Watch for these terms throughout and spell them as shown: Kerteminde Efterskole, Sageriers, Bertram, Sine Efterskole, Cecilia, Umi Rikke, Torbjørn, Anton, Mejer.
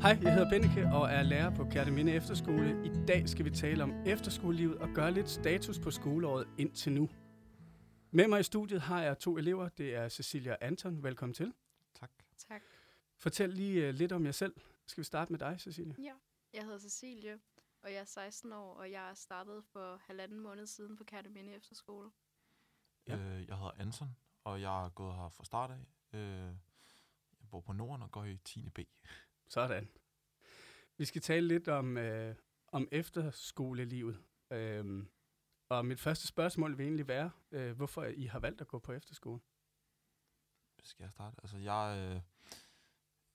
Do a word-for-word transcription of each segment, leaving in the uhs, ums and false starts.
Hej, jeg hedder Benneke og er lærer på Kerteminde Efterskole. I dag skal vi tale om efterskolelivet og gøre lidt status på skoleåret indtil nu. Med mig i studiet har jeg to elever. Det er Cecilia og Anton. Velkommen til. Tak. Tak. Fortæl lige uh, lidt om jer selv. Skal vi starte med dig, Cecilia? Ja, jeg hedder Cecilia, og jeg er seksten år, og jeg startede for halvanden måned siden på Kerteminde Efterskole. Ja. Øh, jeg hedder Anton, og jeg er gået her fra start af. Øh, jeg bor på Norden og går i tiende B. Sådan. Vi skal tale lidt om, øh, om efterskolelivet. Øhm, og mit første spørgsmål vil egentlig være, øh, hvorfor I har valgt at gå på efterskole? Skal jeg starte? Altså, jeg, øh,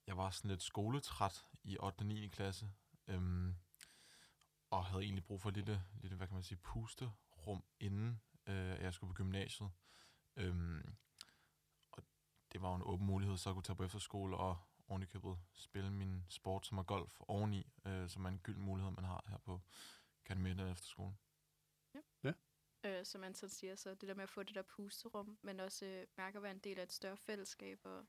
jeg var sådan lidt skoletræt i ottende og niende klasse, øhm, og havde egentlig brug for et lille, lille hvad kan man sige, pusterum, inden øh, jeg skulle på gymnasiet. Øhm, og det var en åben mulighed, så jeg kunne tage på efterskole og ovenikøbet spille min sport, som er golf, oveni, øh, som er en gyld mulighed, man har her på Kerteminde Efterskole. Ja. ja. Øh, som Anton siger, så det der med at få det der pusterum, men også øh, mærke at være en del af et større fællesskab, og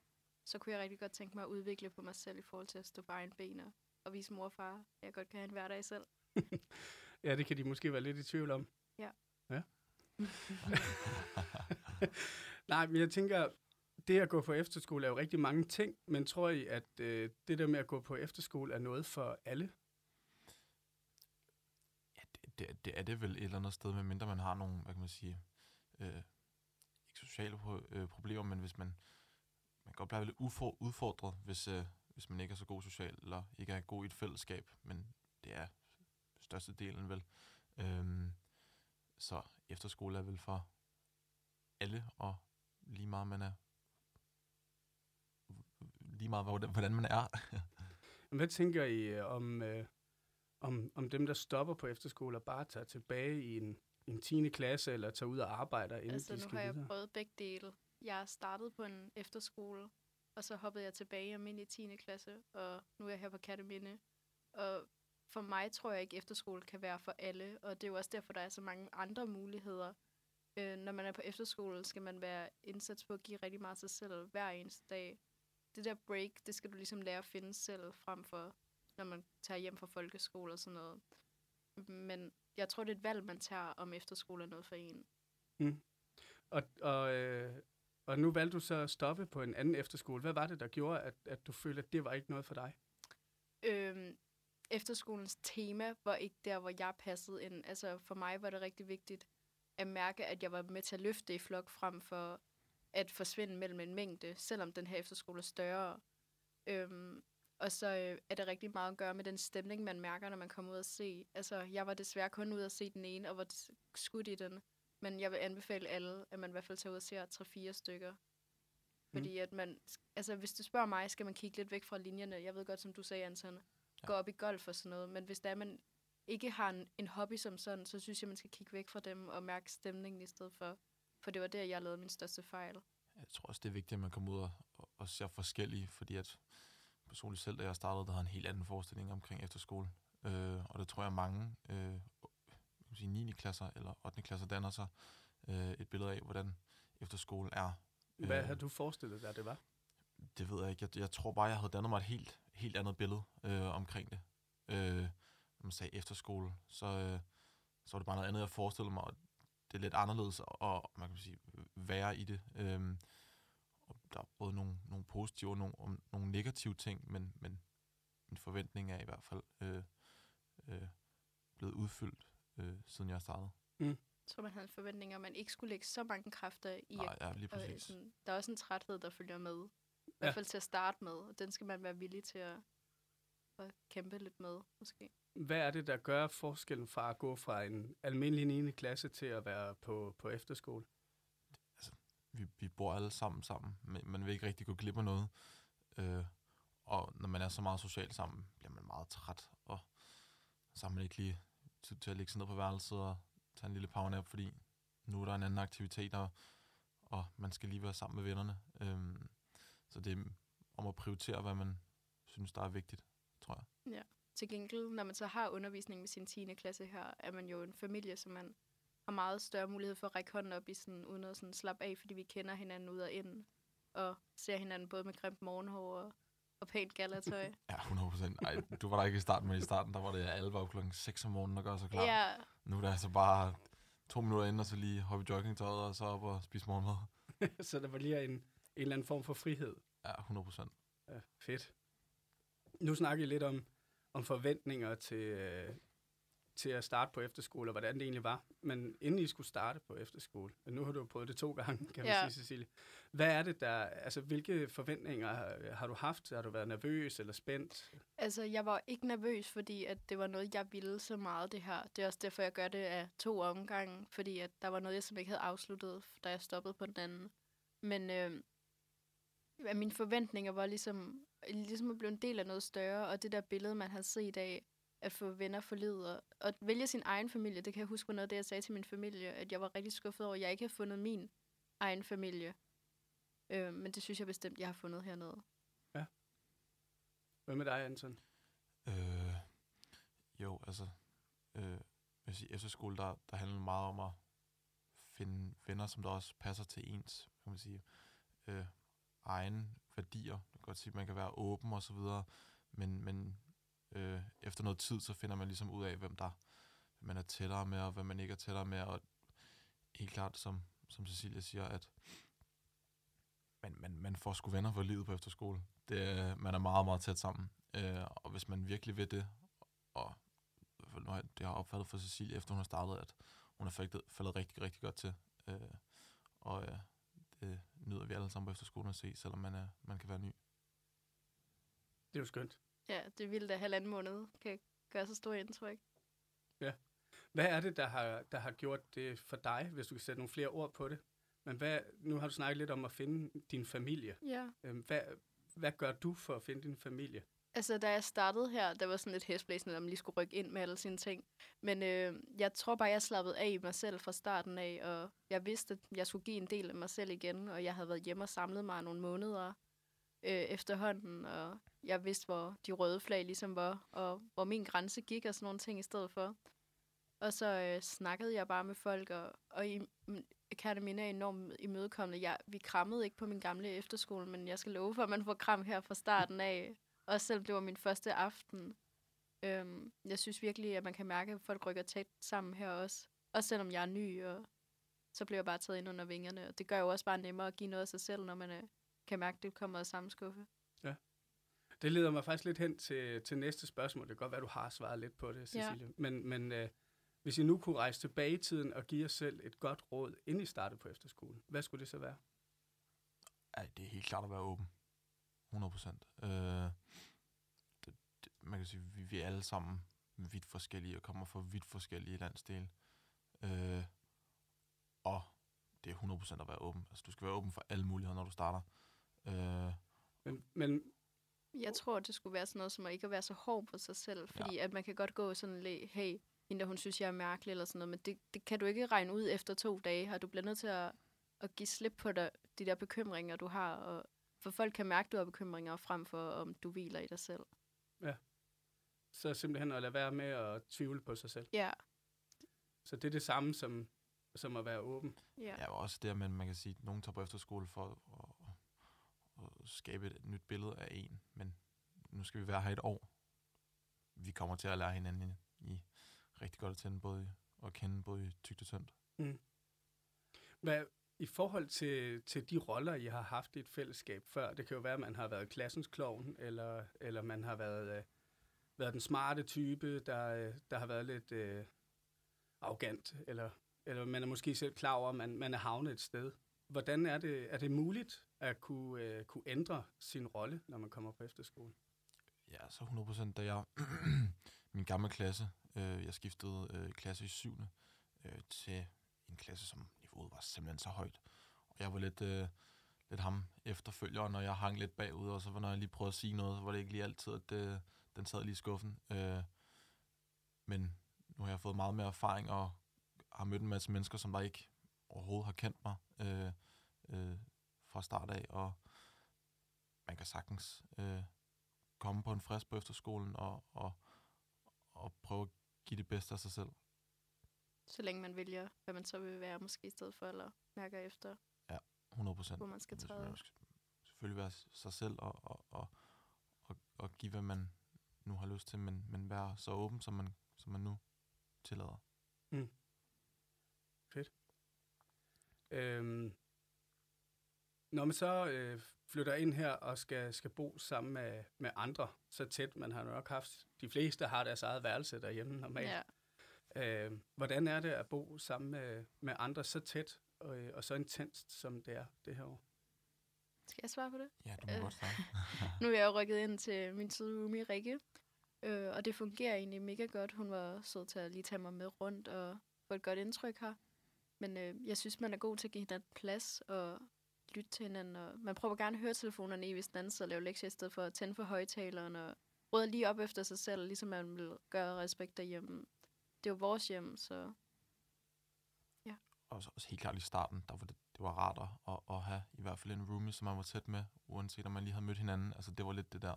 så kunne jeg rigtig godt tænke mig at udvikle på mig selv i forhold til at stå på egen ben og, og vise mor og far, at jeg godt kan have en hverdag selv. Ja, det kan de måske være lidt i tvivl om. Ja. Ja. Nej, men jeg tænker, det at gå på efterskole er jo rigtig mange ting, men tror I, at øh, det der med at gå på efterskole er noget for alle? Ja, det, det, det er det vel et eller andet sted, medmindre man har nogle, hvad kan man sige, øh, ikke sociale pro- øh, problemer, men hvis man, man godt bliver lidt ufor, udfordret, hvis, øh, hvis man ikke er så god socialt, eller ikke er god i et fællesskab, men det er størstedelen vel. Øhm, så efterskole er vel for alle, og lige meget man er lige meget, hvordan, hvordan man er. Hvad tænker I om, øh, om, om dem, der stopper på efterskole og bare tager tilbage i en, en tiende klasse, eller tager ud og arbejder, inden altså, de skal videre? Altså, nu har jeg prøvet begge dele. Jeg startede på en efterskole, og så hoppede jeg tilbage i almindelig tiende klasse, og nu er jeg her på Kerteminde. Og for mig tror jeg ikke, efterskole kan være for alle, og det er jo også derfor, der er så mange andre muligheder. Øh, når man er på efterskole, skal man være indsats på at give rigtig meget sig selv hver eneste dag. Det der break, det skal du ligesom lære at finde selv, frem for, når man tager hjem fra folkeskole og sådan noget. Men jeg tror, det er et valg, man tager, om efterskole er noget for en. Mm. Og, og, øh, og nu valgte du så at stoppe på en anden efterskole. Hvad var det, der gjorde, at, at du følte, at det var ikke noget for dig? Øhm, efterskolens tema var ikke der, hvor jeg passede ind. Altså for mig var det rigtig vigtigt at mærke, at jeg var med til at løfte i flok, frem for at forsvinde mellem en mængde, selvom den her efterskole er større. Øhm, og så øh, er det rigtig meget at gøre med den stemning, man mærker, når man kommer ud og se. Altså, jeg var desværre kun ude og se den ene, og var skudt i den. Men jeg vil anbefale alle, at man i hvert fald tager ud og ser tre-fire stykker. Fordi mm. at man, altså hvis du spørger mig, skal man kigge lidt væk fra linjerne. Jeg ved godt, som du sagde, Anton, ja. Gå op i golf og sådan noget. Men hvis der man ikke har en, en hobby som sådan, så synes jeg, man skal kigge væk fra dem og mærke stemningen i stedet for. For det var der, jeg lavede min største fejl. Jeg tror også, det er vigtigt, at man kommer ud og, og, og ser forskellige, fordi at personligt selv, da jeg startede, der havde en helt anden forestilling omkring efterskole. Øh, og det tror jeg, mange øh, niende klasser eller ottende klasser danner sig øh, et billede af, hvordan efterskole er. Hvad øh, havde du forestillet dig, det var? Det ved jeg ikke. Jeg, jeg tror bare, jeg havde dannet mig et helt, helt andet billede øh, omkring det. Øh, når man sagde efterskole, så, øh, så var det bare noget andet, jeg forestillede mig. Det er lidt anderledes at man kan sige, være i det. Øhm, og der er både nogle, nogle positive og nogle, og nogle negative ting, men, men min forventning er i hvert fald øh, øh, blevet udfyldt, øh, siden jeg startede. Mm. Jeg tror, man havde en forventning, at man ikke skulle lægge så mange kræfter i. Nej, ja, lige præcis. Og sådan, der er også en træthed, der følger med. I hvert fald til at starte med, og den skal man være villig til at, at kæmpe lidt med, måske. Hvad er det, der gør forskellen fra at gå fra en almindelig niende klasse til at være på, på efterskole? Altså, vi, vi bor alle sammen sammen, men man vil ikke rigtig gå glip af noget. Øh, og når man er så meget socialt sammen, bliver man meget træt, og så har man ikke lige tid til at lægge sig ned på værelset og tage en lille powernap, fordi nu er der en anden aktivitet, og, og man skal lige være sammen med vennerne. Øh, så det er om at prioritere, hvad man synes, der er vigtigt, tror jeg. Ja. Til gengæld, når man så har undervisning med sin tiende klasse her, er man jo en familie, så man har meget større mulighed for at række hånden op i sådan, uden at sådan slappe af, fordi vi kender hinanden ud og ind, og ser hinanden både med grimt morgenhår og og pænt gallertøj. Ja, hundrede procent. Ej, du var der ikke i starten, men i starten, der var det, alle var klokken seks om morgenen og gør sig klar. Ja. Nu er det altså bare to minutter inden, og så lige hoppe i joggingtøjet, og så op og spise morgenmad. Så der var lige en, en eller anden form for frihed. Ja, hundrede procent. Ja, fedt. Nu snakker I lidt om, om forventninger til, øh, til at starte på efterskole, og hvordan det egentlig var. Men inden I skulle starte på efterskole, og nu har du prøvet det to gange, kan man ja. sige, Cecilie. Hvad er det der, altså hvilke forventninger har, har du haft? Har du været nervøs eller spændt? Altså, jeg var ikke nervøs, fordi at det var noget, jeg ville så meget, det her. Det er også derfor, jeg gør det af to omgange, fordi at der var noget, jeg som ikke havde afsluttet, da jeg stoppede på den anden. Men øh, mine forventninger var ligesom, ligesom at blive en del af noget større, og det der billede, man har set af, at få venner for livet. Og at vælge sin egen familie, det kan jeg huske noget af det, jeg sagde til min familie, at jeg var rigtig skuffet over, at jeg ikke havde fundet min egen familie. Øh, men det synes jeg bestemt, jeg har fundet hernede. Ja. Hvad med dig, Anton? Øh, jo, altså, øh, hvis i efterskole, der, der handler meget om at finde venner, som der også passer til ens, kan man sige, øh, egen værdier. Man kan godt sige, at man kan være åben og så videre, men, men Øh, efter noget tid, så finder man ligesom ud af, hvem der hvem man er tættere med, og hvem man ikke er tættere med, og helt klart, som, som Cecilia siger, at man, man, man får sgu venner for livet på efterskole. Det, man er meget, meget tæt sammen, øh, og hvis man virkelig vil det, og nu har jeg opfattet for Cecilia, efter hun har startet, at hun er faldet, faldet rigtig, rigtig godt til, øh, og øh, det nyder vi alle sammen på efterskolen at se, selvom man, er, man kan være ny. Det er jo skønt. Ja, det vildt at halvanden måned kan gøre så stor indtryk. Ja. Hvad er det, der har, der har gjort det for dig, hvis du kan sætte nogle flere ord på det? Men hvad, nu har du snakket lidt om at finde din familie. Ja. Hvad, hvad gør du for at finde din familie? Altså, da jeg startede her, der var sådan lidt hæsblæsende, at man lige skulle rykke ind med alle sine ting. Men øh, jeg tror bare, jeg slappede af i mig selv fra starten af, og jeg vidste, at jeg skulle give en del af mig selv igen, og jeg havde været hjemme og samlet mig nogle måneder øh, efterhånden, og jeg vidste, hvor de røde flag ligesom var, og hvor min grænse gik og sådan nogle ting i stedet for. Og så øh, snakkede jeg bare med folk, og, og i, Kerteminde er enormt imødekommende. Jeg, vi krammede ikke på min gamle efterskole, men jeg skal love for, at man får kram her fra starten af. Også selvom det var min første aften. Øhm, jeg synes virkelig, at man kan mærke, at folk rykker tæt sammen her også. Også selvom jeg er ny, og så bliver jeg bare taget ind under vingerne. Og det gør jo også bare nemmere at give noget af sig selv, når man øh, kan mærke, at det kommer af samme skuffe. Ja. Det leder mig faktisk lidt hen til, til næste spørgsmål. Det kan godt være, du har svaret lidt på det, Cecilie. Ja. Men, men øh, hvis I nu kunne rejse tilbage i tiden og give jer selv et godt råd, inden I startede på efterskole, hvad skulle det så være? Ej, det er helt klart at være åben. hundrede procent. Øh, det, det, man kan sige, vi, vi er alle sammen vidt forskellige og kommer fra vidt forskellige landsdele. Øh, og det er hundrede procent at være åben. Altså, du skal være åben for alle muligheder, når du starter. Øh, men... men Jeg tror, det skulle være sådan noget som at ikke at være så hård på sig selv, fordi ja. at man kan godt gå sådan lidt, hey, hende hun synes, jeg er mærkelig eller sådan noget, men det, det kan du ikke regne ud efter to dage, og du bliver nødt til at, at give slip på dig, de der bekymringer, du har, og for folk kan mærke, du har bekymringer, frem for om du hviler i dig selv. Ja, så simpelthen at lade være med at tvivle på sig selv. Ja. Så det er det samme som, som at være åben. Ja, ja og også det, at man, man kan sige, at nogen tager på efterskole for at og skabe et nyt billede af en, men nu skal vi være her et år. Vi kommer til at lære hinanden i, i rigtig godt at tænde både og kende både tykt og tyndt. Mm. Hvad i forhold til, til de roller, I har haft i et fællesskab før, det kan jo være, at man har været klassens klovn, eller, eller man har været, øh, været den smarte type, der, øh, der har været lidt øh, arrogant, eller, eller man er måske selv klar over, at man, man er havnet et sted. Hvordan er det, er det muligt at kunne, øh, kunne ændre sin rolle, når man kommer på efterskole? Ja, så hundrede procent, da jeg, min gamle klasse, øh, jeg skiftede øh, klasse i syvende øh, til en klasse, som niveauet var simpelthen så højt. Og jeg var lidt, øh, lidt ham efterfølgeren, og jeg hang lidt bagud, og så når jeg lige prøvede at sige noget, så var det ikke lige altid, at øh, den sad lige i skuffen. Øh, men nu har jeg fået meget mere erfaring, og har mødt en masse mennesker, som der ikke overhovedet har kendt mig øh, øh, fra start af, og man kan sagtens øh, komme på en frisk på efterskolen og, og, og prøve at give det bedste af sig selv. Så længe man vælger, hvad man så vil være måske i stedet for, eller mærker efter. Ja, hundrede procent. Hvor man skal træde. Man skal selvfølgelig være sig selv og, og, og, og give, hvad man nu har lyst til, men, men være så åben, som man, som man nu tillader. Mm. Fedt. Øhm. Når man så øh, flytter ind her og skal, skal bo sammen med, med andre, så tæt, man har nok haft, de fleste har deres eget værelse derhjemme normalt. Ja. Øh, hvordan er det at bo sammen med, med andre så tæt og, og så intenst, som det er det her år? Skal jeg svare på det? Ja, du må øh, godt svare. Nu er jeg jo rykket ind til min søde Umi Rikke, øh, og det fungerer egentlig mega godt. Hun var sød til at lige tage mig med rundt og få et godt indtryk her. Men øh, jeg synes, man er god til at give hinanden plads og lytte til hinanden. Og man prøver gerne at høre telefonerne i, hvis den anden sidder og laver lektier, i stedet for at tænde for højtaleren og rydde lige op efter sig selv, ligesom man vil gøre respekt derhjemme. Det var vores hjem, så ja. Og så også helt klart i starten, der var det, det var rart at, at have i hvert fald en roomie, som man var tæt med, uanset om man lige havde mødt hinanden. Altså det var lidt det der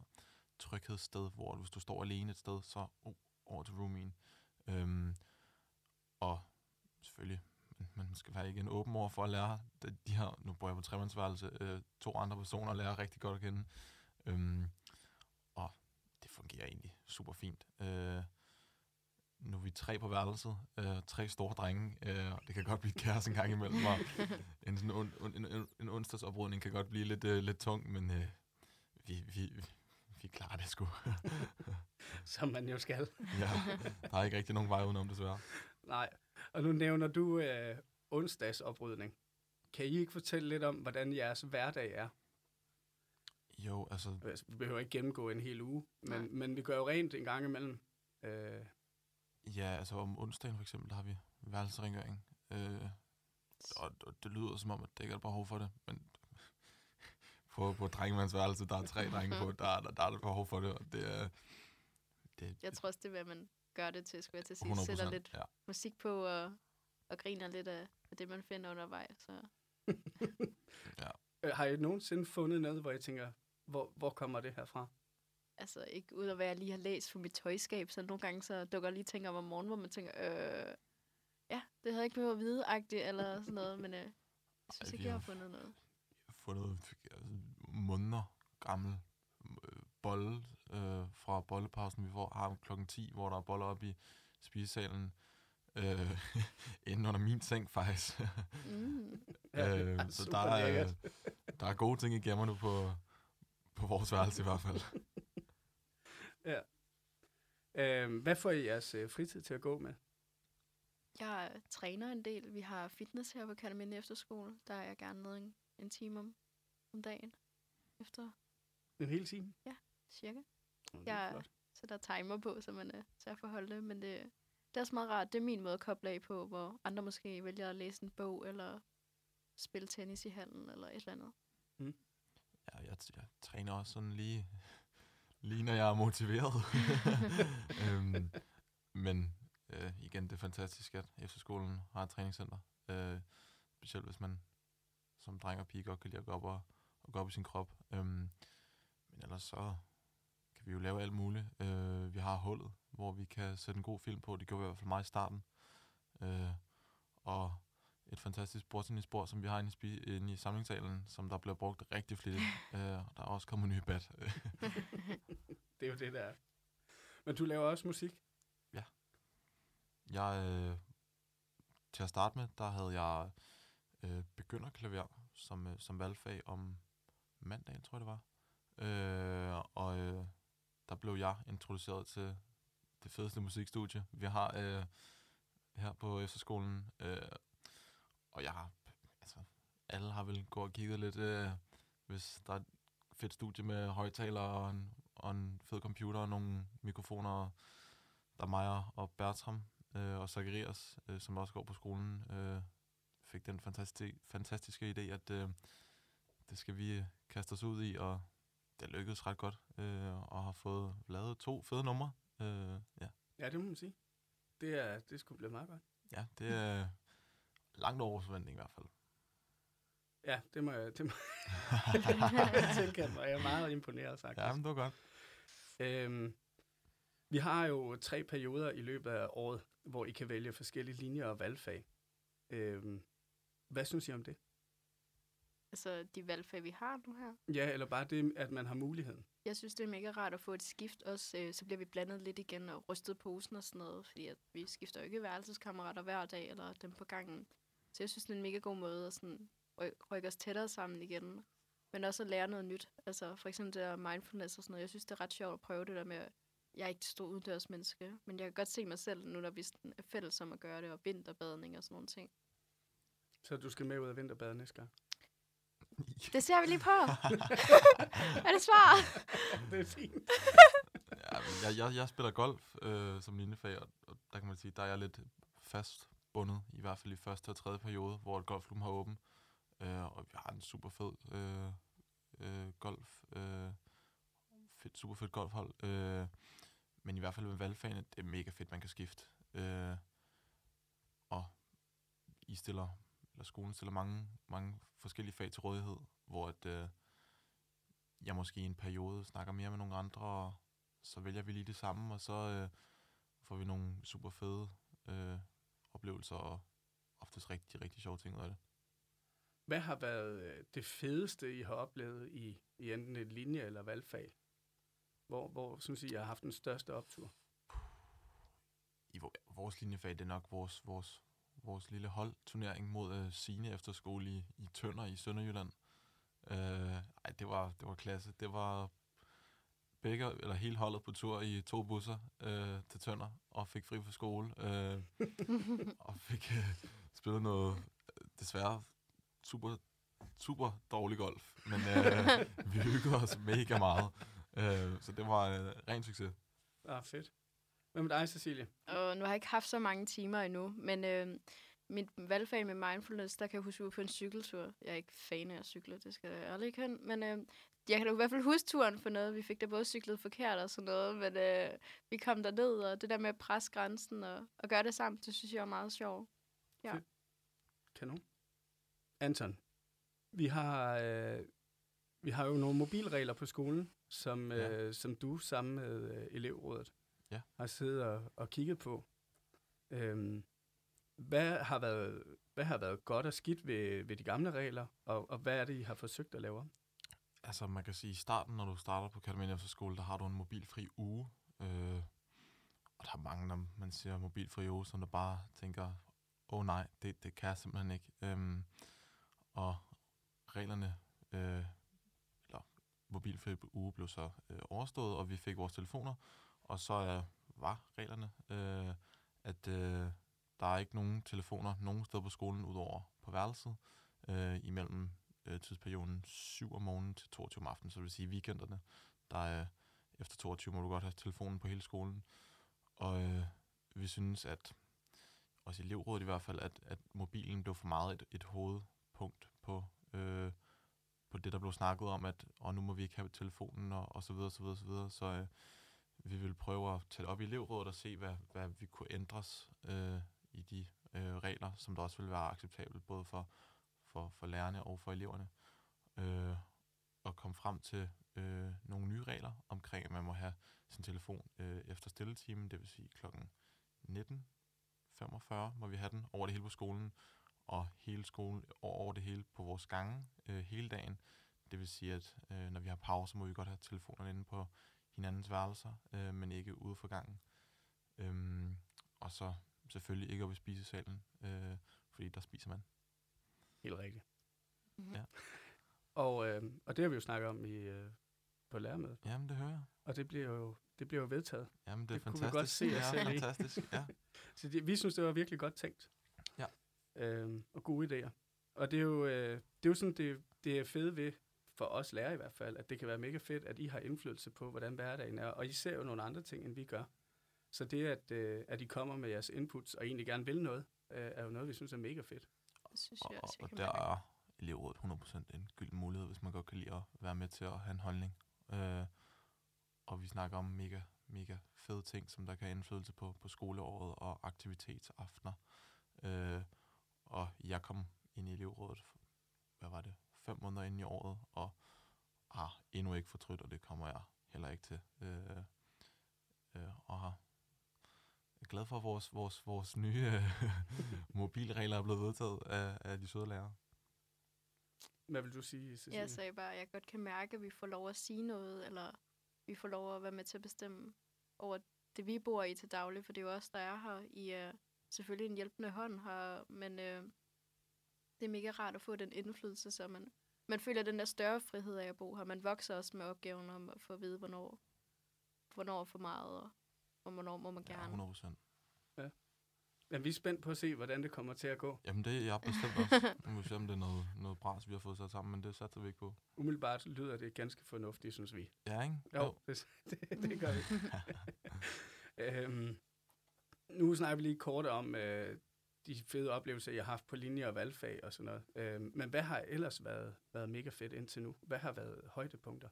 tryghedssted, hvor hvis du står alene et sted, så oh, over til roomien. Øhm, og selvfølgelig, man skal være ikke en åben over for at lære de her, nu bor jeg på tremandsværelse, øh, to andre personer lærer rigtig godt at kende. Øhm, og det fungerer egentlig super fint. Øh, nu er vi tre på værelset, øh, tre store drenge, øh, og det kan godt blive et kaos en gang imellem. en, sådan on, en, en, en onsdagsoprydning kan godt blive lidt, øh, lidt tung, men øh, vi, vi, vi klarer det sgu. Som man jo skal. Ja, der er ikke rigtig nogen vej udenom, desværre. Nej. Og nu nævner du øh, onsdagsoprydning. Kan I ikke fortælle lidt om, hvordan jeres hverdag er? Jo, altså... altså vi behøver ikke gennemgå en hel uge, men, men vi gør jo rent en gang imellem. Øh... Ja, altså om onsdagen for eksempel, der har vi værelserengøring. Øh, og, og det lyder som om, at det ikke er et behov for det, men på, på drengemandsværelse, der er tre drenge på, der, der, der er et behov for det, og det er... Det, jeg tror også, det vil man... gør det til, skulle jeg til at sige, sætter lidt ja. musik på og, og griner lidt af det, man finder undervejs. Så. ja. Har I nogensinde fundet noget, hvor jeg tænker, hvor, hvor kommer det her fra? Altså ikke ud af, hvad jeg lige har læst på mit tøjskab, så nogle gange så dukker lige ting op om morgenen, hvor man tænker, øh, ja, det havde jeg ikke behøvet at vide-agtigt, eller sådan noget, men øh, jeg synes Ej, ikke, jeg har fundet noget. Jeg har fundet altså, måneder gammel bolle øh, fra bollepausen, vi får, har klokken ti, hvor der er boller op i spisesalen. Øh, inden under min seng, faktisk. mm. øh, ja, så der er, der er gode ting i gemmerne på, på vores værelse i hvert fald. ja. Øh, hvad får I jeres øh, fritid til at gå med? Jeg træner en del. Vi har fitness her på Kerteminde Efterskole. Der er jeg gerne nede en, en time om, om dagen efter. En hel time? Ja, cirka. Oh, jeg sætter timer på, så man er til at forholde det, men det, det er også meget rart. Det er min måde at koble af på, hvor andre måske vælger at læse en bog, eller spille tennis i hallen, eller et eller andet. Mm. Ja, jeg, jeg træner også sådan lige, lige når jeg er motiveret. øhm, men øh, igen, det er fantastisk, at efterskolen har et træningscenter. Øh, specielt hvis man som dreng og pige godt kan lide at gå op, og, og gå op i sin krop. Øhm, Men ellers så kan vi jo lave alt muligt. Øh, vi har hullet, hvor vi kan sætte en god film på. Det gjorde vi i hvert fald meget i starten. Øh, og et fantastisk bordtennisbord, som vi har inde i, spi- inde i samlingssalen, som der bliver brugt rigtig flittigt. øh, og der er også kommet en ny bat. Det er jo det, der er. Men du laver også musik? Ja. Jeg, øh, til at starte med, der havde jeg øh, begynderklaver som, øh, som valgfag om mandagen, tror jeg det var. Øh, og øh, der blev jeg introduceret til det fedeste musikstudie, vi har øh, her på efterskolen. Øh, og jeg har, altså, alle har vel gået og kigget lidt, øh, hvis der er et fedt studie med højtaler og en, og en fed computer og nogle mikrofoner, der Mejer og Bertram øh, og Sageriers, øh, som også går på skolen, øh, fik den fantastiske, fantastiske idé, at øh, det skal vi kaste os ud i, og det lykkedes ret godt, øh, og har fået lavet to fede numre. Øh, ja. ja, det må man sige. Det er, det er sgu blevet meget godt. Ja, det er langt over forventning i hvert fald. Ja, det må jeg, det må jeg tilkende mig. Jeg er meget imponeret, faktisk. Ja, men det var godt. Øhm, vi har jo tre perioder i løbet af året, hvor I kan vælge forskellige linjer og valgfag. Øhm, hvad synes I om det? altså de valgfag, vi har nu her. Ja, eller bare det, at man har muligheden. Jeg synes, det er mega rart at få et skift også. Øh, så bliver vi blandet lidt igen og rystet posen og sådan noget, fordi at vi skifter jo ikke værelseskammerater hver dag eller dem på gangen. Så jeg synes, det er en mega god måde at sådan rykke os tættere sammen igen, men også at lære noget nyt. Altså for eksempel det der mindfulness og sådan noget. Jeg synes, det er ret sjovt at prøve det der med, at jeg er ikke et stort uddørsmenneske, men jeg kan godt se mig selv nu, når vi er fælles om at gøre det, og vinterbadning og sådan nogle ting. Så du skal med ud af vinterbade næste gang? Det ser vi lige på. Er det svaret? Det er fint. Ja, jeg, jeg, jeg spiller golf øh, som linjefag, og, og der kan man sige, der er jeg lidt fast bundet, i hvert fald i første og tredje periode, hvor golfklubben har åben. Øh, og vi har en super fed øh, øh, golf, øh, fed, super fed golfhold. Øh, men i hvert fald med valgfagene, det er mega fedt, man kan skifte. Øh, og I stiller, eller skolen stiller mange, mange forskellige fag til rådighed, hvor at, øh, jeg måske i en periode snakker mere med nogle andre, og så vælger vi lige det samme, og så øh, får vi nogle super fede øh, oplevelser, og oftest rigtig, rigtig sjove ting ud af det. Hvad har været det fedeste, I har oplevet i, i enten et linje- eller valgfag? Hvor, hvor synes I, I har haft den største optur? I vores linjefag, det er nok vores, vores, vores lille holdturnering mod uh, Sine Efterskole i, i Tønder i Sønderjylland. Uh, ej, det var, det var klasse. Det var begge, eller hele holdet på tur i to busser uh, til Tønder, og fik fri fra skole, uh, og fik uh, spillet noget, uh, desværre, super, super dårlig golf, men øh, vi hyggede os mega meget. Øh, så det var øh, ren succes. Ah, fedt. Hvad med dig, Cecilie? Og nu har jeg ikke haft så mange timer endnu, men øh, mit valgfag med mindfulness, der kan jeg huske, at vi var på en cykeltur. Jeg er ikke fan af at cykle, det skal jeg aldrig ikke hen, men øh, jeg kan da i hvert fald huske turen for noget. Vi fik da både cyklet forkert og sådan noget, men øh, vi kom derned, og det der med at presse grænsen og, og gøre det sammen, det synes jeg var meget sjovt. Ja. Fedt. Kanon. Anton, vi har, øh, vi har jo nogle mobilregler på skolen, som, ja. øh, som du sammen med øh, elevrådet ja. har siddet og, og kigget på. Øhm, hvad, har været, hvad har været godt og skidt ved, ved de gamle regler, og, og hvad er det, I har forsøgt at lave om? Altså man kan sige, i starten, når du starter på Kerteminde Efterskole, der har du en mobilfri uge. Øh, og der er mange, når man siger mobilfri uge, som der bare tænker, åh nej, det, det kan jeg simpelthen ikke. Øhm, Og reglerne, øh, eller mobilfri uge blev så øh, overstået, og vi fik vores telefoner. Og så øh, var reglerne, øh, at øh, der er ikke nogen telefoner nogen steder på skolen, udover på værelset, øh, imellem øh, tidsperioden syv om morgenen til toogtyve om aftenen, så vil sige weekenderne. Der øh, efter toogtyve må du godt have telefonen på hele skolen. Og øh, vi synes, at også i elevrådet i hvert fald, at, at mobilen blev for meget et, et hoved. På, øh, på det, der blev snakket om, at og nu må vi ikke have telefonen, og, og så videre, så videre, så videre. Så øh, vi ville prøve at tage op i elevrådet og se, hvad, hvad vi kunne ændres øh, i de øh, regler, som der også ville være acceptabelt, både for, for, for lærerne og for eleverne. Øh, og komme frem til øh, nogle nye regler omkring, at man må have sin telefon øh, efter stilletimen, det vil sige klokken nitten femogfyrre må vi have den over det hele på skolen, og hele skolen, over det hele på vores gange, øh, hele dagen. Det vil sige, at øh, når vi har pause, må vi godt have telefonerne inde på hinandens værelser, øh, men ikke ude for gangen. Øhm, og så selvfølgelig ikke oppe i spisesalen, øh, fordi der spiser man. Helt rigtigt. Mm-hmm. Ja. og, øh, og det har vi jo snakket om i, øh, på lærermødet. Jamen, det hører jeg. Og det bliver jo, det bliver jo vedtaget. Jamen, det er det fantastisk. Kunne vi godt se det er fantastisk, ja. Så det, vi synes, det var virkelig godt tænkt. Ja. Øhm, og gode idéer. Og det er jo, øh, det er jo sådan, det, det er fede ved, for os lærere i hvert fald, at det kan være mega fedt, at I har indflydelse på, hvordan hverdagen er, og I ser jo nogle andre ting, end vi gør. Så det, at, øh, at I kommer med jeres inputs, og egentlig gerne vil noget, øh, er jo noget, vi synes er mega fedt. Det synes jeg også, og, og der er elevrådet hundrede procent en gylden mulighed, hvis man godt kan lide at være med til at have en holdning. Øh, og vi snakker om mega, mega fede ting, som der kan have indflydelse på, på skoleåret og aktivitetsaftener. Øh, Og jeg kom ind i elevrådet, hvad var det, fem måneder inde i året, og har ah, endnu ikke fortrydt, og det kommer jeg heller ikke til. Øh, øh, og har er glad for, at vores, vores, vores nye øh, mobilregler er blevet vedtaget af, af de søde lærere. Hvad vil du sige, Cecilia? Jeg sagde bare, at jeg godt kan mærke, at vi får lov at sige noget, eller vi får lov at være med til at bestemme over det, vi bor i til daglig, for det er jo også der er her i er selvfølgelig en hjælpende hånd her, men øh, det er mega rart at få den indflydelse, så man, man føler den der større frihed af at bo her. Man vokser også med opgaven om at få at vide, hvornår, hvornår for meget, og, og hvornår må man gerne. hundrede procent. Ja. Men vi er spændt på at se, hvordan det kommer til at gå. Jamen, det er jeg bestemt også. Nu må vi se, om det er noget, noget bras, vi har fået sat sammen, men det satser vi ikke på. Umiddelbart lyder det ganske fornuftigt, synes vi. Ja, ikke? Jo, jo. Det, det, det gør vi. øhm, nu snakker vi lige kort om øh, de fede oplevelser, jeg har haft på linje og valgfag og sådan noget. Øhm, men hvad har ellers været, været mega fedt indtil nu? Hvad har været højdepunkter?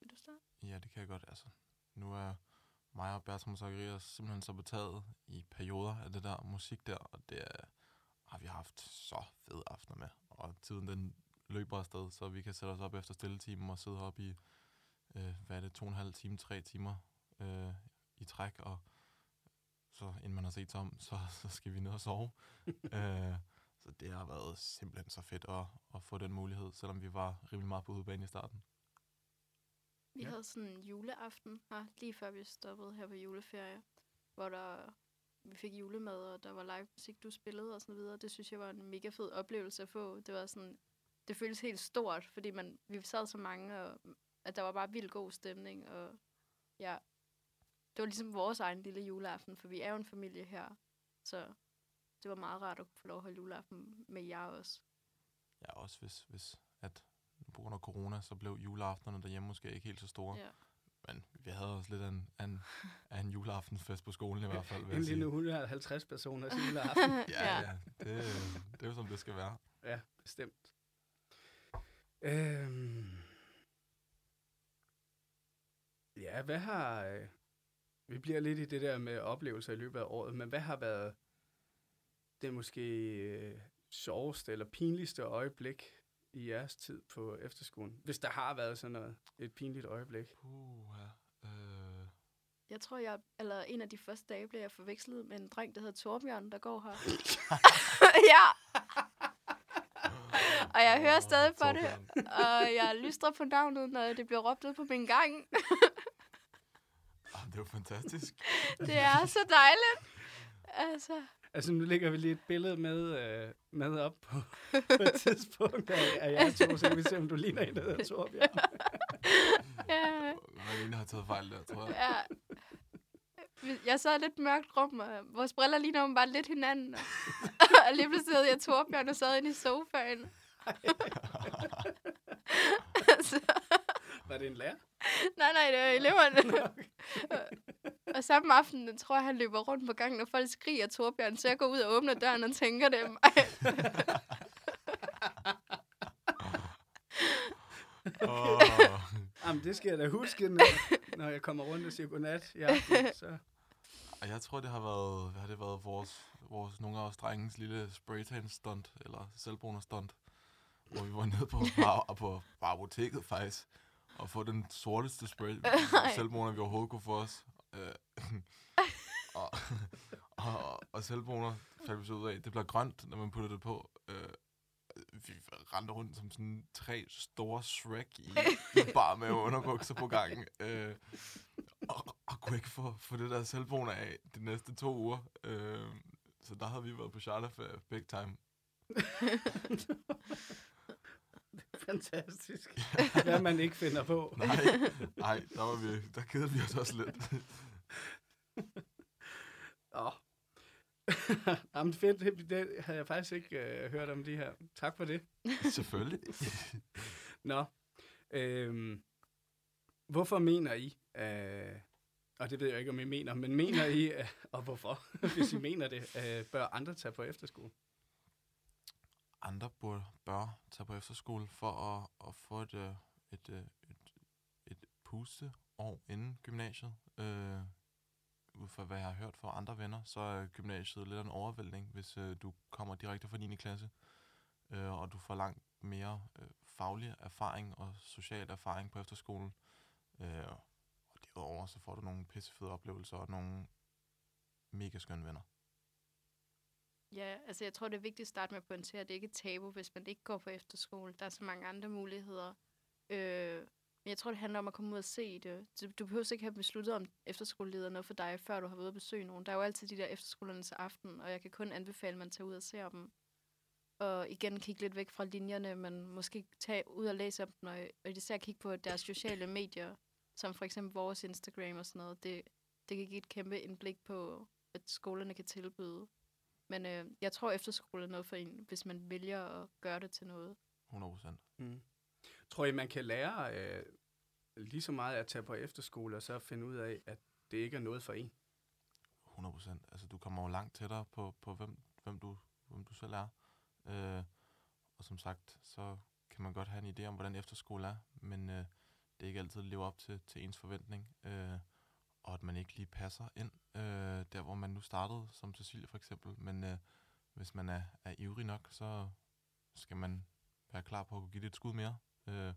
Vil du starte? Ja, det kan jeg godt. Altså, nu er Mejer og Bertram og Sageriers simpelthen saboteret i perioder af det der musik der, og det er, har vi haft så fede aftener med. Og tiden den løber afsted, så vi kan sætte os op efter stilletimen og sidde op i, øh, hvad er det, to og en halv time, tre timer øh, i træk, og så inden man har set sig om, så, så skal vi ned og sove. øh, så det har været simpelthen så fedt at, at få den mulighed, selvom vi var rimelig meget på udebane i starten. Vi ja. havde sådan en juleaften her, lige før vi stoppede her på juleferie, hvor der, vi fik julemad, og der var live musik, du spillede og sådan videre. Det synes jeg var en mega fed oplevelse at få. Det var sådan, det føltes helt stort, fordi man, vi sad så mange, og at der var bare vildt god stemning. Og ja, det var ligesom vores egen lille juleaften, for vi er jo en familie her. Så det var meget rart at få lov at holde juleaften med jer også. Ja, også hvis, hvis at... på grund af corona, så blev juleaftenerne derhjemme måske ikke helt så store. Ja. Men vi havde også lidt af en, en, en juleaftenfest på skolen i hvert fald. En lille et hundrede og halvtreds personers juleaften. ja, ja. Det, det er jo, som det skal være. Ja, bestemt. Øhm. Ja, hvad har... Øh, vi bliver lidt i det der med oplevelser i løbet af året, men hvad har været det måske øh, sjoveste eller pinligste øjeblik i jeres tid på efterskolen? Hvis der har været sådan noget, et pinligt øjeblik. Uh, ja. øh. Jeg tror, jeg, eller en af de første dage blev jeg forvekslet med en dreng, der hedder Torbjørn, der går her. ja. Og jeg hører stadig for Torbjørn. Det, og jeg lystrer på navnet, når det bliver råbt ud på min gang. Det er jo fantastisk. Det er så dejligt. Altså... Altså, nu lægger vi lige et billede med, øh, med op på, på et tidspunkt af, af jer to, så vi ser, om du ligner en, der hedder Torbjørn. Ja. Marlene har taget fejl der, tror jeg. Ja. Jeg sad i lidt mørkt rum, og vores briller ligner om bare lidt hinanden. Og, og lige pludselig havde jeg Torbjørn og sad inde i sofaen. Så. Var det en lærer? Nej, nej, det var eleverne. Nå, okay. Og samme aften, tror jeg, han løber rundt på gangen, og folk skriger Torbjørn, så jeg går ud og åbner døren og tænker, det er mig. Okay. Oh. Jamen, det skal jeg da huske, når, når jeg kommer rundt og siger godnat. Ja, så. Jeg tror, det har været, hvad har det været vores, vores nogle af os drengens lille spraytan-stunt, eller selvbruner-stunt, hvor vi var nede på, på, på, på apoteket faktisk, og få den sorteste spray selvbruner, vi overhovedet kunne få os. og, og, og selvbruner fandt vi så ud af, det bliver grønt, når man putter det på. Øh, vi rendte rundt som sådan tre store Shrek i, i bar med underbukser på gangen. Øh, og, og kunne ikke få, få det der selvbruner af de næste to uger. Øh, så der havde vi været på charterferie big time. Fantastisk. Ja. Hvad man ikke finder på. Nej, nej, der var vi, der kedede vi os også lidt. Åh. Jamen fedt, det havde jeg faktisk ikke øh, hørt om de her. Tak for det. Selvfølgelig. Nå. Øhm, hvorfor mener I, øh, og det ved jeg ikke, om I mener, men mener I, øh, og hvorfor, hvis I mener det, øh, bør andre tage på efterskole? Andre burde, bør tage på efterskole for at, at få et, et, et, et, et puste år inden gymnasiet. Øh, ud fra hvad jeg har hørt fra andre venner, så er gymnasiet lidt en overvældning, hvis øh, du kommer direkte fra niende klasse, øh, og du får langt mere øh, faglig erfaring og social erfaring på efterskolen. Øh, og derudover så får du nogle pissefede oplevelser og nogle mega skønne venner. Ja, altså jeg tror, det er vigtigt at starte med at pointere, at det ikke er tabu, hvis man ikke går på efterskole. Der er så mange andre muligheder. Øh, jeg tror, det handler om at komme ud og se det. Du behøver ikke have besluttet, om efterskoleleder noget for dig, før du har været ude at besøge nogen. Der er jo altid de der efterskolernes aften, og jeg kan kun anbefale, at man tager ud og ser dem. Og igen kigge lidt væk fra linjerne, men måske tage ud og læse om dem, og især kigge på deres sociale medier, som for eksempel vores Instagram og sådan noget. Det, det kan give et kæmpe indblik på, at skolerne kan tilbyde. Men øh, jeg tror, efterskole er noget for en, hvis man vælger at gøre det til noget. hundrede procent. Mm. Tror I, man kan lære øh, lige så meget at tage på efterskole, og så finde ud af, at det ikke er noget for en? hundrede procent. Altså, du kommer jo langt tættere på, på hvem, hvem, du, hvem du selv er. Øh, og som sagt, så kan man godt have en idé om, hvordan efterskole er, men øh, det er ikke altid at leve op til, til ens forventning. Øh, og at man ikke lige passer ind øh, der, hvor man nu startede, som Cecilia for eksempel. Men øh, hvis man er, er ivrig nok, så skal man være klar på at kunne give det et skud mere. Øh,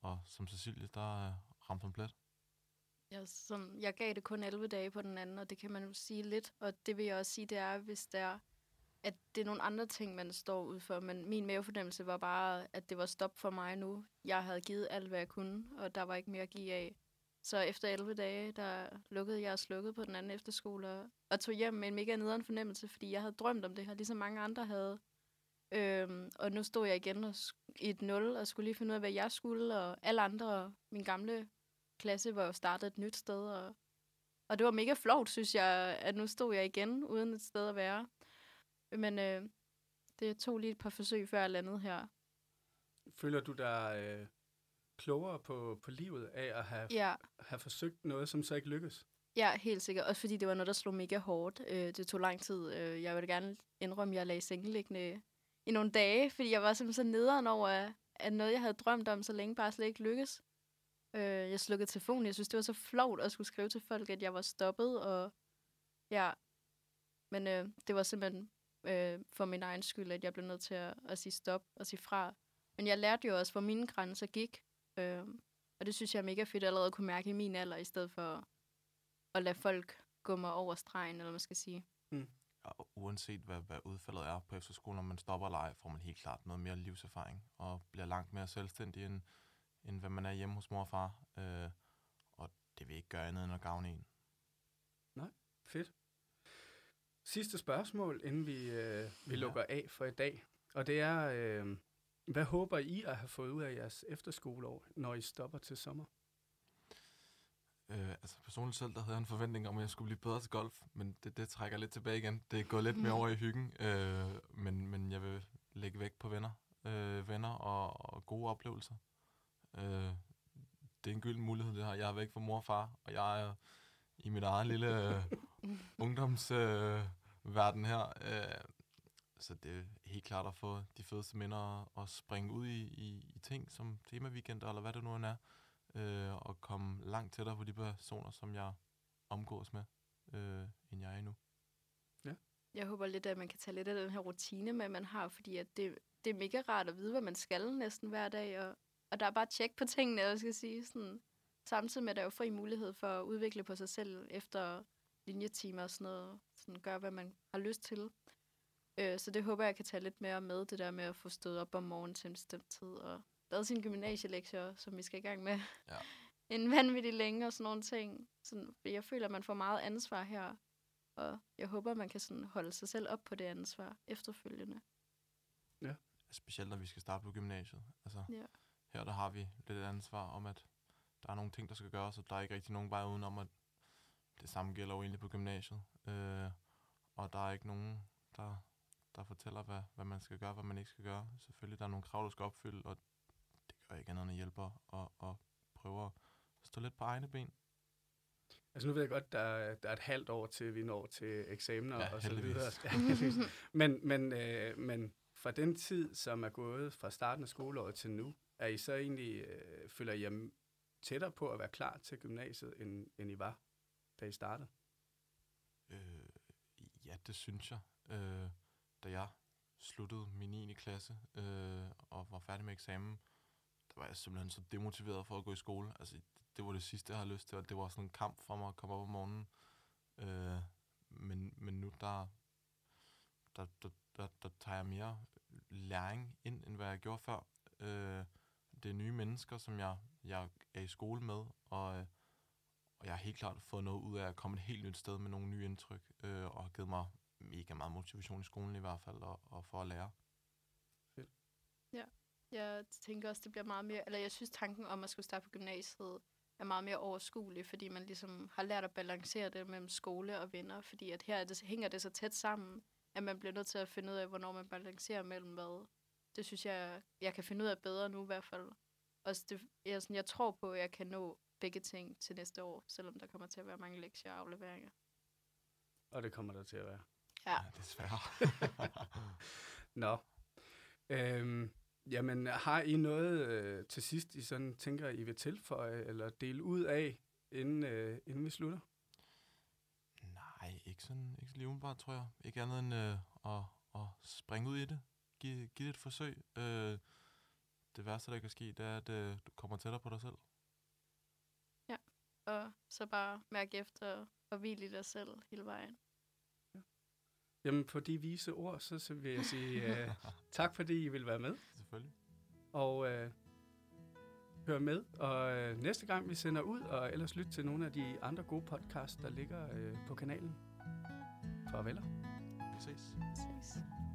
og som Cecilia, der øh, ramte en plet. Jeg, som, jeg gav det kun elleve dage på den anden, og det kan man jo sige lidt. Og det vil jeg også sige, det er, hvis det er, at det er nogle andre ting, man står ud for. Men min mavefornemmelse var bare, at det var stop for mig nu. Jeg havde givet alt, hvad jeg kunne, og der var ikke mere at give af. Så efter elleve dage, der lukkede jeg og slukkede på den anden efterskole, og tog hjem med en mega nederen fornemmelse, fordi jeg havde drømt om det her, ligesom mange andre havde. Øhm, og nu stod jeg igen og sk- i et nul, og skulle lige finde ud af, hvad jeg skulle, og alle andre, min gamle klasse, var jo startet et nyt sted. Og, og det var mega flovt, synes jeg, at nu stod jeg igen, uden et sted at være. Men øh, det tog lige et par forsøg, før jeg landede her. Føler du dig øh, klogere på, på livet af at have, ja. have forsøgt noget, som så ikke lykkes? Ja, helt sikkert. Også fordi det var noget, der slog mega hårdt. Øh, det tog lang tid. Øh, jeg ville gerne indrømme, at jeg lagde sengeliggende i nogle dage, fordi jeg var simpelthen så nederen over, at noget, jeg havde drømt om så længe, bare slet ikke lykkes. Øh, jeg slukkede telefonen. Jeg synes, det var så flovt at skulle skrive til folk, at jeg var stoppet. Og, ja. Men øh, det var simpelthen Øh, for min egen skyld, at jeg blev nødt til at, at sige stop og sige fra. Men jeg lærte jo også, hvor mine grænser gik, øh, og det synes jeg er mega fedt at allerede kunne mærke i min alder, i stedet for at lade folk gå mig over stregen, eller man skal sige. Mm. Og uanset hvad, hvad udfaldet er på efterskolen, når man stopper eller ej, får man helt klart noget mere livserfaring, og bliver langt mere selvstændig, end, end hvad man er hjemme hos mor og far. Øh, og det vil ikke gøre andet end at gavne en. Nej, fedt. Sidste spørgsmål, inden vi, øh, vi lukker af for i dag. Og det er, øh, hvad håber I at have fået ud af jeres efterskoleår, når I stopper til sommer? Øh, altså personligt selv, der havde jeg en forventning om, at jeg skulle blive bedre til golf. Men det, det trækker lidt tilbage igen. Det er gået lidt mere over i hyggen. Øh, men, men jeg vil lægge vægt på venner, øh, venner og, og gode oplevelser. Øh, det er en gylden mulighed, det her. Jeg er væk fra mor og far, og jeg er i mit eget lille øh, ungdomsverden øh, her. Øh, så det er helt klart at få de fedeste minder og springe ud i, i, i ting som temaweekender, eller hvad det nu end er, øh, og komme langt tættere på de personer, som jeg omgås med, øh, end jeg er endnu. Ja. Jeg håber lidt, at man kan tage lidt af den her rutine med, man har, fordi at det, det er mega rart at vide, hvad man skal næsten hver dag, og, og der er bare tjek på tingene, jeg skal sige sådan. Samtidig med, at der jo får I mulighed for at udvikle på sig selv efter linjetimer og sådan noget. Sådan gør, hvad man har lyst til. Øh, så det håber jeg kan tage lidt mere med, det der med at få stået op om morgenen til en bestemt tid. Og lave sine gymnasielektier, som vi skal i gang med. Ja. En vanvittig længe og sådan nogle ting. Sådan, jeg føler, at man får meget ansvar her. Og jeg håber, man kan sådan holde sig selv op på det ansvar efterfølgende. Ja, specielt når vi skal starte på gymnasiet. Altså, ja. Her der har vi lidt ansvar om, at der er nogle ting, der skal gøres, og der er ikke rigtig nogen vej udenom, at det samme gælder jo egentlig på gymnasiet. Øh, og der er ikke nogen, der, der fortæller, hvad, hvad man skal gøre, hvad man ikke skal gøre. Selvfølgelig, der er nogle krav, der skal opfylde, og det gør ikke andet end at hjælpe og, og prøve at stå lidt på egne ben. Altså nu ved jeg godt, der er, der er et halvt år til, vi når til eksamener ja, og så videre. Ja, men, men, øh, men fra den tid, som er gået fra starten af skoleåret til nu, er I så egentlig, øh, føler I jer tættere på at være klar til gymnasiet, end, end I var, da I startede? Øh, ja, det synes jeg. Øh, da jeg sluttede min niende klasse øh, og var færdig med eksamen, der var jeg simpelthen så demotiveret for at gå i skole. Altså, det var det sidste, jeg havde lyst til, og det var sådan en kamp for mig at komme op om morgenen. Øh, men, men nu, der, der, der, der, der tager jeg mere læring ind, end hvad jeg gjorde før. Øh, det er nye mennesker, som jeg, jeg er i skole med, og, øh, og jeg har helt klart fået noget ud af at komme et helt nyt sted med nogle nye indtryk, øh, og har givet mig mega meget motivation i skolen i hvert fald, og, og for at lære. Fedt. Ja, jeg tænker også, det bliver meget mere, eller jeg synes tanken om at skulle starte på gymnasiet er meget mere overskuelig, fordi man ligesom har lært at balancere det mellem skole og venner, fordi at her er det, hænger det så tæt sammen, at man bliver nødt til at finde ud af, hvornår man balancerer mellem hvad. Det synes jeg, jeg kan finde ud af bedre nu i hvert fald. Og det, jeg, sådan, jeg tror på, at jeg kan nå begge ting til næste år, selvom der kommer til at være mange lektier og afleveringer. Og det kommer der til at være. Ja, ja desværre. Nå. Øhm, jamen, har I noget øh, til sidst, I sådan tænker, I vil tilføje eller dele ud af, inden, øh, inden vi slutter? Nej, ikke sådan ikke lige umiddelbart, tror jeg. Ikke andet end øh, at, at springe ud i det. Giv, giv det et forsøg. Øh, det værste, der kan ske, det er, at øh, du kommer tættere på dig selv. Ja, og så bare mærke efter og hvile i dig selv hele vejen. Ja. Jamen, på de vise ord, så, så vil jeg sige øh, tak, fordi I ville være med. Selvfølgelig. Og øh, hør med, og øh, næste gang vi sender ud, og ellers lyt til nogle af de andre gode podcasts, der ligger øh, på kanalen. Farveler. Vi ses. Vi ses.